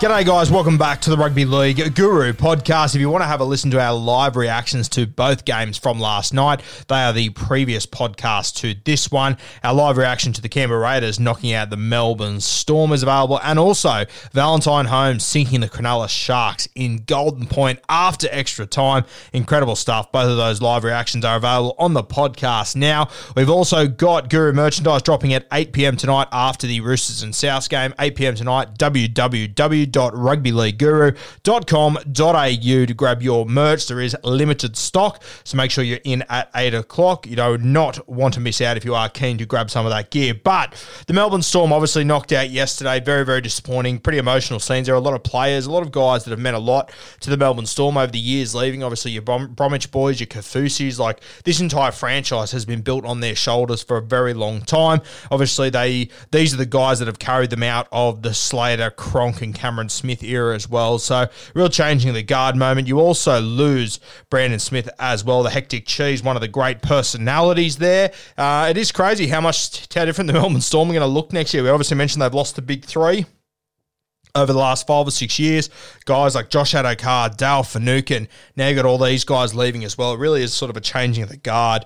G'day guys, welcome back to the Rugby League Guru podcast. If you want to have a listen to our live reactions to both games from last night, they are the previous podcast to this one. Our live reaction to the Canberra Raiders knocking out the Melbourne Storm is available, and also Valentine Holmes sinking the Cronulla Sharks in Golden Point after extra time. Incredible stuff. Both of those live reactions are available on the podcast now. We've also got Guru merchandise dropping at 8 p.m. tonight after the Roosters and Souths game. 8 p.m. tonight, www.rugbyleagueguru.com.au to grab your merch. There is limited stock, so make sure you're in at 8 o'clock. You do not want to miss out if you are keen to grab some of that gear. But the Melbourne Storm obviously knocked out yesterday. Very, very disappointing. Pretty emotional scenes. There are a lot of players, a lot of guys that have meant a lot to the Melbourne Storm over the years leaving. Obviously your Bromwich boys, your Kafusis, like this entire franchise has been built on their shoulders for a very long time. Obviously these are the guys that have carried them out of the Slater, Cronk and Cameron Smith era as well. So real changing the guard moment. You also lose Brandon Smith as well, the Hectic Cheese, one of the great personalities there. It is crazy how different the Melbourne Storm are going to look next year. We obviously mentioned they've lost the big three over the last 5 or 6 years. Guys like Josh Adokar, Dale Finucane, and now you've got all these guys leaving as well. It really is sort of a changing of the guard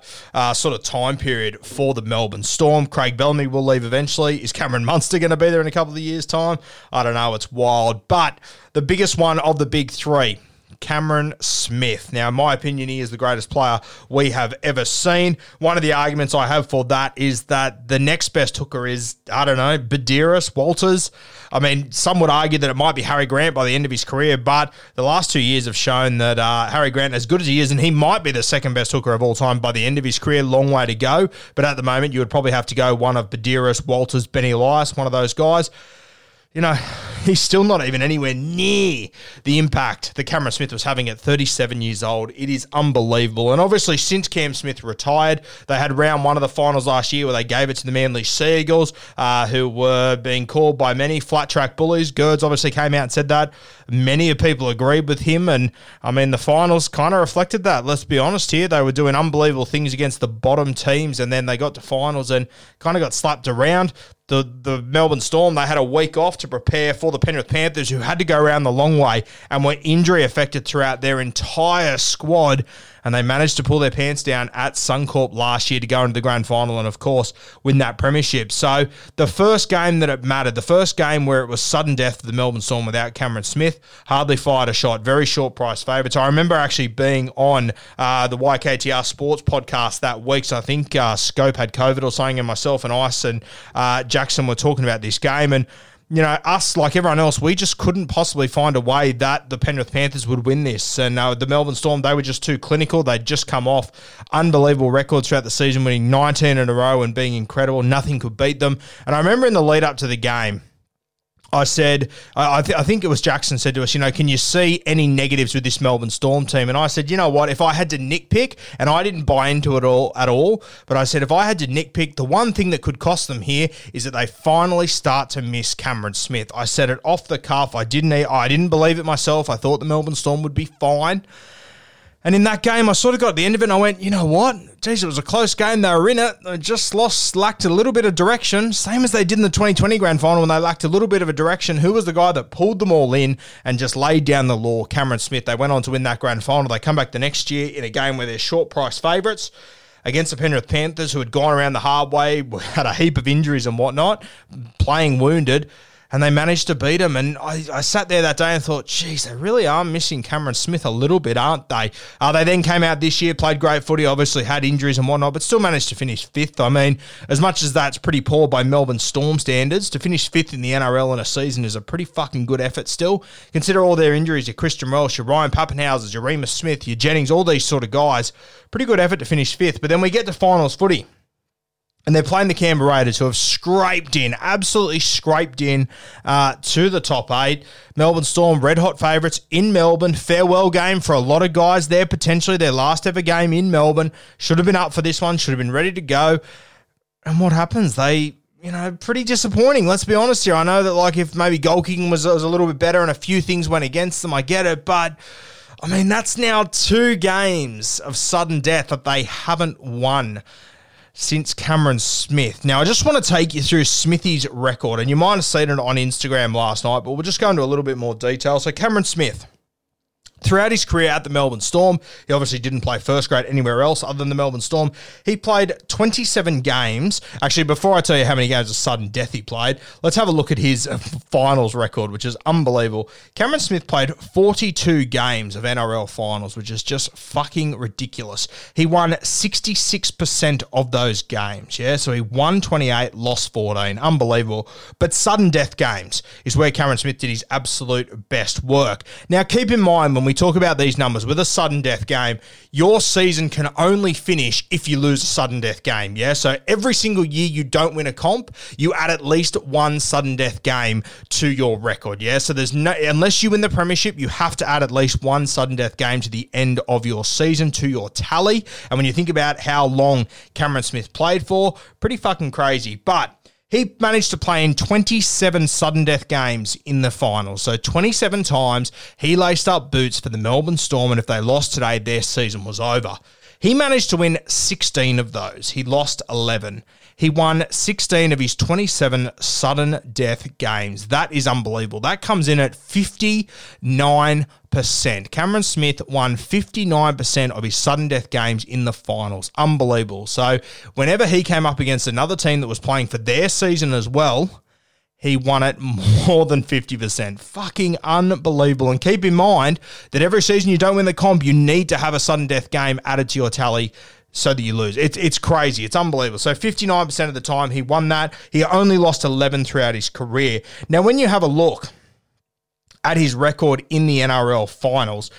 sort of time period for the Melbourne Storm. Craig Bellamy will leave eventually. Is Cameron Munster going to be there in a couple of years' time? I don't know. It's wild. But the biggest one of the big three, Cameron Smith. Now, in my opinion, he is the greatest player we have ever seen. One of the arguments I have for that is that the next best hooker is, I don't know, Badiris, Walters. I mean, some would argue that it might be Harry Grant by the end of his career, but the last 2 years have shown that Harry Grant, as good as he is, and he might be the second best hooker of all time by the end of his career. Long way to go. But at the moment, you would probably have to go one of Badiris, Walters, Ben Elias, one of those guys. You know, he's still not even anywhere near the impact that Cameron Smith was having at 37 years old. It is unbelievable. And obviously, since Cam Smith retired, they had round one of the finals last year where they gave it to the Manly Seagulls, who were being called by many flat track bullies. Gerds obviously came out and said that. Many of people agreed with him. And, I mean, the finals kind of reflected that. Let's be honest here. They were doing unbelievable things against the bottom teams, and then they got to finals and kind of got slapped around. The Melbourne Storm, they had a week off to prepare for the Penrith Panthers, who had to go around the long way and were injury affected throughout their entire squad. And they managed to pull their pants down at Suncorp last year to go into the grand final and, of course, win that premiership. So the first game that it mattered, the first game where it was sudden death for the Melbourne Storm without Cameron Smith, hardly fired a shot, very short price favourites. I remember actually being on the YKTR Sports podcast that week, so I think Scope had COVID or something, and myself and Ice and Jackson were talking about this game, and you know, us, like everyone else, we just couldn't possibly find a way that the Penrith Panthers would win this. And the Melbourne Storm, they were just too clinical. They'd just come off unbelievable records throughout the season, winning 19 in a row and being incredible. Nothing could beat them. And I remember in the lead up to the game, I said, I think it was Jackson said to us, you know, can you see any negatives with this Melbourne Storm team? And I said, you know what, if I had to nitpick, and I didn't buy into it all at all, but I said, if I had to nitpick, the one thing that could cost them here is that they finally start to miss Cameron Smith. I said it off the cuff. I didn't believe it myself. I thought the Melbourne Storm would be fine. And in that game, I sort of got to the end of it and I went, you know what? Jeez, it was a close game. They were in it. They just lacked a little bit of direction, same as they did in the 2020 grand final when they lacked a little bit of a direction. Who was the guy that pulled them all in and just laid down the law? Cameron Smith. They went on to win that grand final. They come back the next year in a game where they're short price favourites against the Penrith Panthers, who had gone around the hard way, had a heap of injuries and whatnot, playing wounded. And they managed to beat him. And I sat there that day and thought, geez, they really are missing Cameron Smith a little bit, aren't they? They then came out this year, played great footy, obviously had injuries and whatnot, but still managed to finish fifth. I mean, as much as that's pretty poor by Melbourne Storm standards, to finish fifth in the NRL in a season is a pretty fucking good effort still. Consider all their injuries, your Christian Welsh, your Ryan Pappenhauser, your Remus Smith, your Jennings, all these sort of guys. Pretty good effort to finish fifth. But then we get to finals footy. And they're playing the Canberra Raiders, who have absolutely scraped in to the top eight. Melbourne Storm, red-hot favourites in Melbourne. Farewell game for a lot of guys there, potentially their last ever game in Melbourne. Should have been up for this one, should have been ready to go. And what happens? They... You know, pretty disappointing, let's be honest here. I know that, like, if maybe goal kicking was a little bit better and a few things went against them, I get it. But, I mean, that's now 2 games of sudden death that they haven't won since Cameron Smith. Now, I just want to take you through Smithy's record, and you might have seen it on Instagram last night, but we'll just go into a little bit more detail. So Cameron Smith, throughout his career at the Melbourne Storm, he obviously didn't play first grade anywhere else other than the Melbourne Storm. He played 27 games. Actually, before I tell you how many games of sudden death he played, let's have a look at his finals record, which is unbelievable. Cameron Smith played 42 games of NRL finals, which is just fucking ridiculous. He won 66% of those games, yeah? So he won 28, lost 14. Unbelievable. But sudden death games is where Cameron Smith did his absolute best work. Now, keep in mind, when we talk about these numbers with a sudden death game, your season can only finish if you lose a sudden death game, yeah? So every single year you don't win a comp, you add at least 1 sudden death game to your record, yeah? So there's no, unless you win the premiership, you have to add at least 1 sudden death game to the end of your season, to your tally. And when you think about how long Cameron Smith played for, pretty fucking crazy. But he managed to play in 27 sudden death games in the finals. So 27 times he laced up boots for the Melbourne Storm, and if they lost today, their season was over. He managed to win 16 of those. He lost 11. He won 16 of his 27 sudden death games. That is unbelievable. That comes in at 59%. Cameron Smith won 59% of his sudden death games in the finals. Unbelievable. So whenever he came up against another team that was playing for their season as well, he won it more than 50%. Fucking unbelievable. And keep in mind that every season you don't win the comp, you need to have a sudden death game added to your tally so that you lose. It's crazy. It's unbelievable. So 59% of the time he won that. He only lost 11 throughout his career. Now, when you have a look at his record in the NRL finals,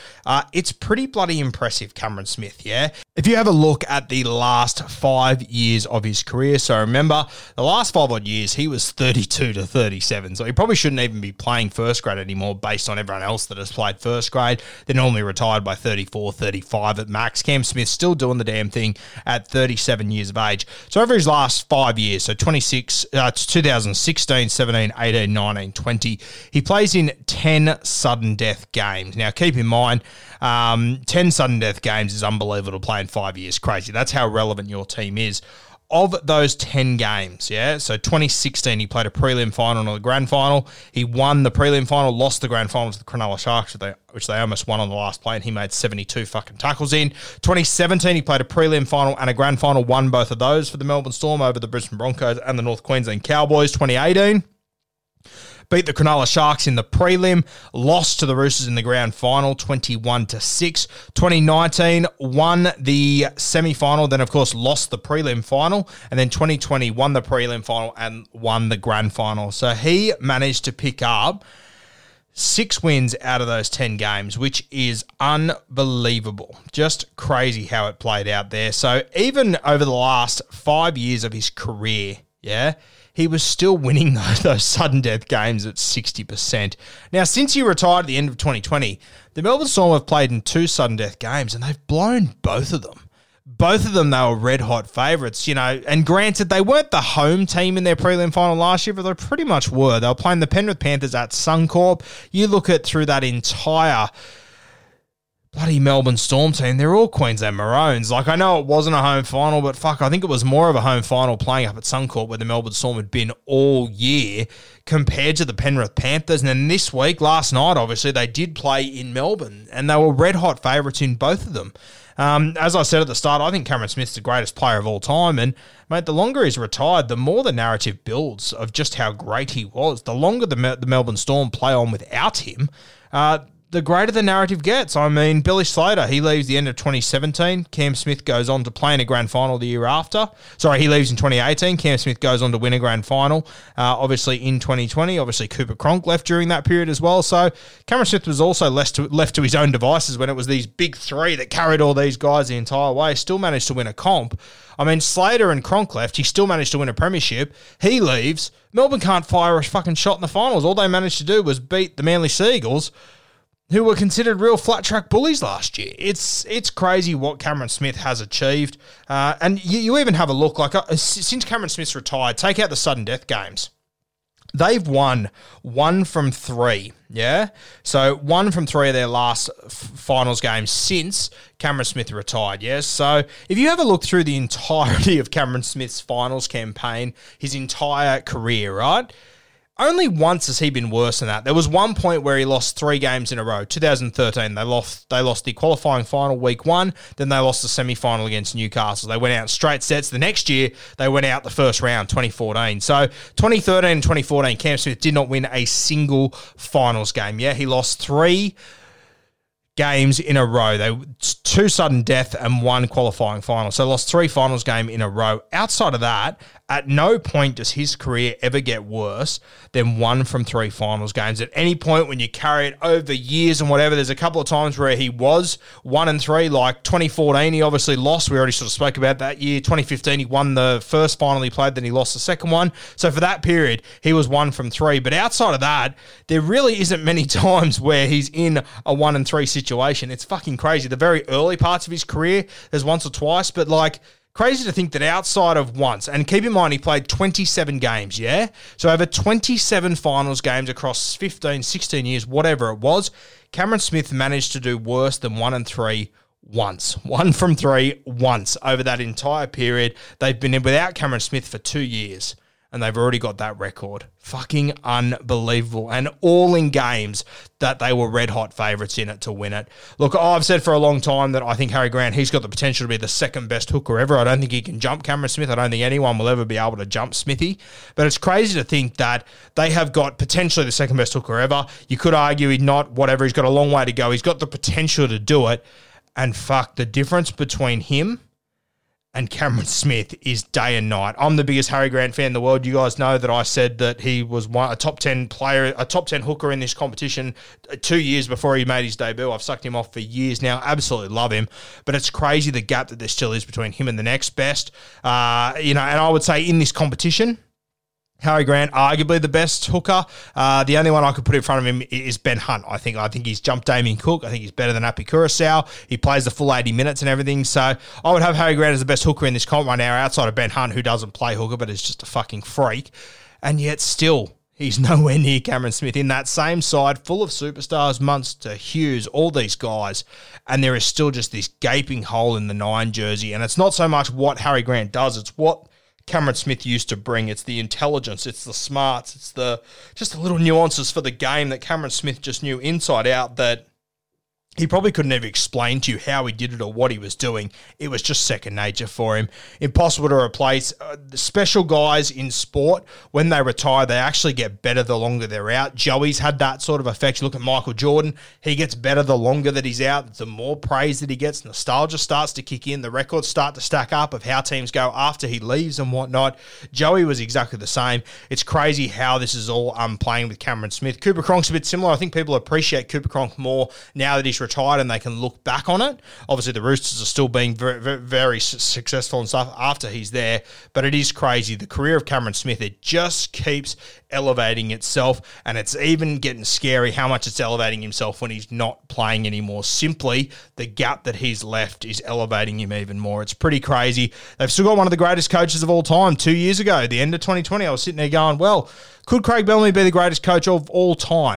it's pretty bloody impressive, Cameron Smith, yeah? If you have a look at the last 5 years of his career, so remember, the last 5 odd years, he was 32 to 37, so he probably shouldn't even be playing first grade anymore based on everyone else that has played first grade. They're normally retired by 34, 35 at max. Cam Smith's still doing the damn thing at 37 years of age. So over his last 5 years, so 2016, 17, 18, 19, 20, he plays in 10 sudden death games. Now, keep in mind, 10 sudden death games is unbelievable to play in 5 years. Crazy. That's how relevant your team is. Of those 10 games, yeah, so 2016, he played a prelim final and a grand final. He won the prelim final, lost the grand final to the Cronulla Sharks, which they almost won on the last play, and he made 72 fucking tackles in. 2017, he played a prelim final and a grand final, won both of those for the Melbourne Storm over the Brisbane Broncos and the North Queensland Cowboys. 2018, beat the Cronulla Sharks in the prelim, lost to the Roosters in the grand final, 21-6. 2019, won the semi-final, then of course lost the prelim final, and then 2020 won the prelim final and won the grand final. So he managed to pick up 6 wins out of those 10 games, which is unbelievable. Just crazy how it played out there. So even over the last 5 years of his career, yeah, he was still winning those sudden death games at 60%. Now, since he retired at the end of 2020, the Melbourne Storm have played in 2 sudden death games and they've blown both of them. Both of them, they were red-hot favourites, you know, and granted, they weren't the home team in their prelim final last year, but they pretty much were. They were playing the Penrith Panthers at Suncorp. You look at through that entire bloody Melbourne Storm team, they're all Queensland Maroons. Like, I know it wasn't a home final, but fuck, I think it was more of a home final playing up at Suncorp where the Melbourne Storm had been all year compared to the Penrith Panthers. And then this week, last night, obviously, they did play in Melbourne, and they were red-hot favourites in both of them. As I said at the start, I think Cameron Smith's the greatest player of all time. And, mate, the longer he's retired, the more the narrative builds of just how great he was. The longer the Melbourne Storm play on without him, the greater the narrative gets. I mean, Billy Slater, he leaves the end of 2017. Cam Smith goes on to play in a grand final the year after. Sorry, he leaves in 2018. Cam Smith goes on to win a grand final, obviously in 2020. Obviously, Cooper Cronk left during that period as well. So Cameron Smith was also left to his own devices when it was these big three that carried all these guys the entire way. Still managed to win a comp. I mean, Slater and Cronk left. He still managed to win a premiership. He leaves. Melbourne can't fire a fucking shot in the finals. All they managed to do was beat the Manly Seagulls, who were considered real flat-track bullies last year. It's crazy what Cameron Smith has achieved. And you even have a look, like since Cameron Smith's retired, take out the sudden death games. They've won 1 from 3, yeah? So 1 from 3 of their last finals games since Cameron Smith retired, yeah? So if you have a look through the entirety of Cameron Smith's finals campaign, his entire career, right? Only once has he been worse than that. There was one point where he lost 3 games in a row. 2013, they lost the qualifying final week 1, then they lost the semi-final against Newcastle. They went out straight sets. The next year, they went out the first round, 2014. So 2013 and 2014, Cam Smith did not win a single finals game. Yeah, he lost 3 games in a row. 2 sudden death and 1 qualifying final. So lost 3 finals game in a row. Outside of that, at no point does his career ever get worse than 1 from 3 finals games. At any point when you carry it over years and whatever, there's a couple of times where he was 1 and 3, like 2014, he obviously lost. We already sort of spoke about that year. 2015, he won the first final he played, then he lost the second one. So for that period, he was 1 from 3. But outside of that, there really isn't many times where he's in a 1 and 3 situation. It's fucking crazy. The very early parts of his career, there's once or twice, but like crazy to think that outside of once, and keep in mind he played 27 games, yeah? So over 27 finals games across 15, 16 years, whatever it was, Cameron Smith managed to do worse than 1 and 3 once. 1 from 3 once over that entire period. They've been in without Cameron Smith for 2 years. And they've already got that record. Fucking unbelievable. And all in games that they were red-hot favourites in it to win it. Look, I've said for a long time that I think Harry Grant, he's got the potential to be the second best hooker ever. I don't think he can jump Cameron Smith. I don't think anyone will ever be able to jump Smithy. But it's crazy to think that they have got potentially the second best hooker ever. You could argue he's not, whatever. He's got a long way to go. He's got the potential to do it. And fuck, the difference between him and Cameron Smith is day and night. I'm the biggest Harry Grant fan in the world. You guys know that I said that he was a top 10 player, a top 10 hooker in this competition 2 years before he made his debut. I've sucked him off for years now. Absolutely love him. But it's crazy the gap that there still is between him and the next best. You know, and I would say in this competition, Harry Grant, arguably the best hooker. The only one I could put in front of him is Ben Hunt. I think he's jumped Damien Cook. I think he's better than Api Curacao. He plays the full 80 minutes and everything. So I would have Harry Grant as the best hooker in this comp right now, outside of Ben Hunt, who doesn't play hooker, but is just a fucking freak. And yet still, he's nowhere near Cameron Smith in that same side full of superstars, Munster, Hughes, all these guys. And there is still just this gaping hole in the 9 jersey. And it's not so much what Harry Grant does, it's what Cameron Smith used to bring. It's the intelligence, it's the smarts, it's the just the little nuances for the game that Cameron Smith just knew inside out that he probably couldn't have explained to you how he did it or what he was doing. It was just second nature for him. Impossible to replace. The special guys in sport, when they retire, they actually get better the longer they're out. Joey's had that sort of effect. You look at Michael Jordan. He gets better the longer that he's out. The more praise that he gets, nostalgia starts to kick in. The records start to stack up of how teams go after he leaves and whatnot. Joey was exactly the same. It's crazy how this is all playing with Cameron Smith. Cooper Cronk's a bit similar. I think people appreciate Cooper Cronk more now that he's retired. retired and they can look back on it. Obviously, the Roosters are still being very, very successful and stuff after he's there, but it is crazy. The career of Cameron Smith, it just keeps elevating itself, and it's even getting scary how much it's elevating himself when he's not playing anymore. Simply, the gap that he's left is elevating him even more. It's pretty crazy. They've still got one of the greatest coaches of all time. 2 years ago, the end of 2020, I was sitting there going, well, could Craig Bellamy be the greatest coach of all time?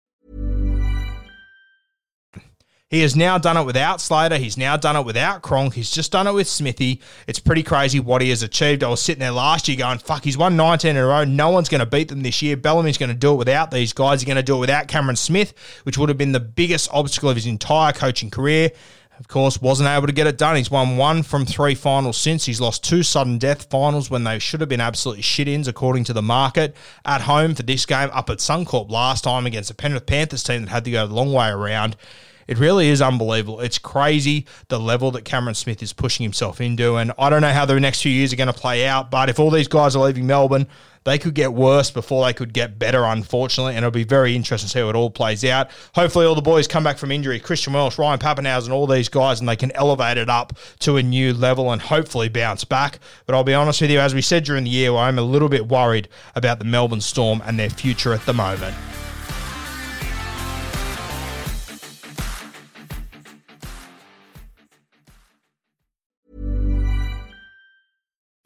He has now done it without Slater. He's now done it without Cronk. He's just done it with Smithy. It's pretty crazy what he has achieved. I was sitting there last year going, fuck, he's won 19 in a row. No one's going to beat them this year. Bellamy's going to do it without these guys. He's going to do it without Cameron Smith, which would have been the biggest obstacle of his entire coaching career. Of course, wasn't able to get it done. He's won 1 from 3 finals since. He's lost 2 sudden death finals when they should have been absolutely shit-ins, according to the market. At home for this game, up at Suncorp last time against the Penrith Panthers team that had to go the long way around. It really is unbelievable. It's crazy the level that Cameron Smith is pushing himself into, and I don't know how the next few years are going to play out, but if all these guys are leaving Melbourne, they could get worse before they could get better, unfortunately, and it'll be very interesting to see how it all plays out. Hopefully all the boys come back from injury, Christian Welsh, Ryan Papenhuyzen, and all these guys, and they can elevate it up to a new level and hopefully bounce back. But I'll be honest with you, as we said during the year, I'm a little bit worried about the Melbourne Storm and their future at the moment.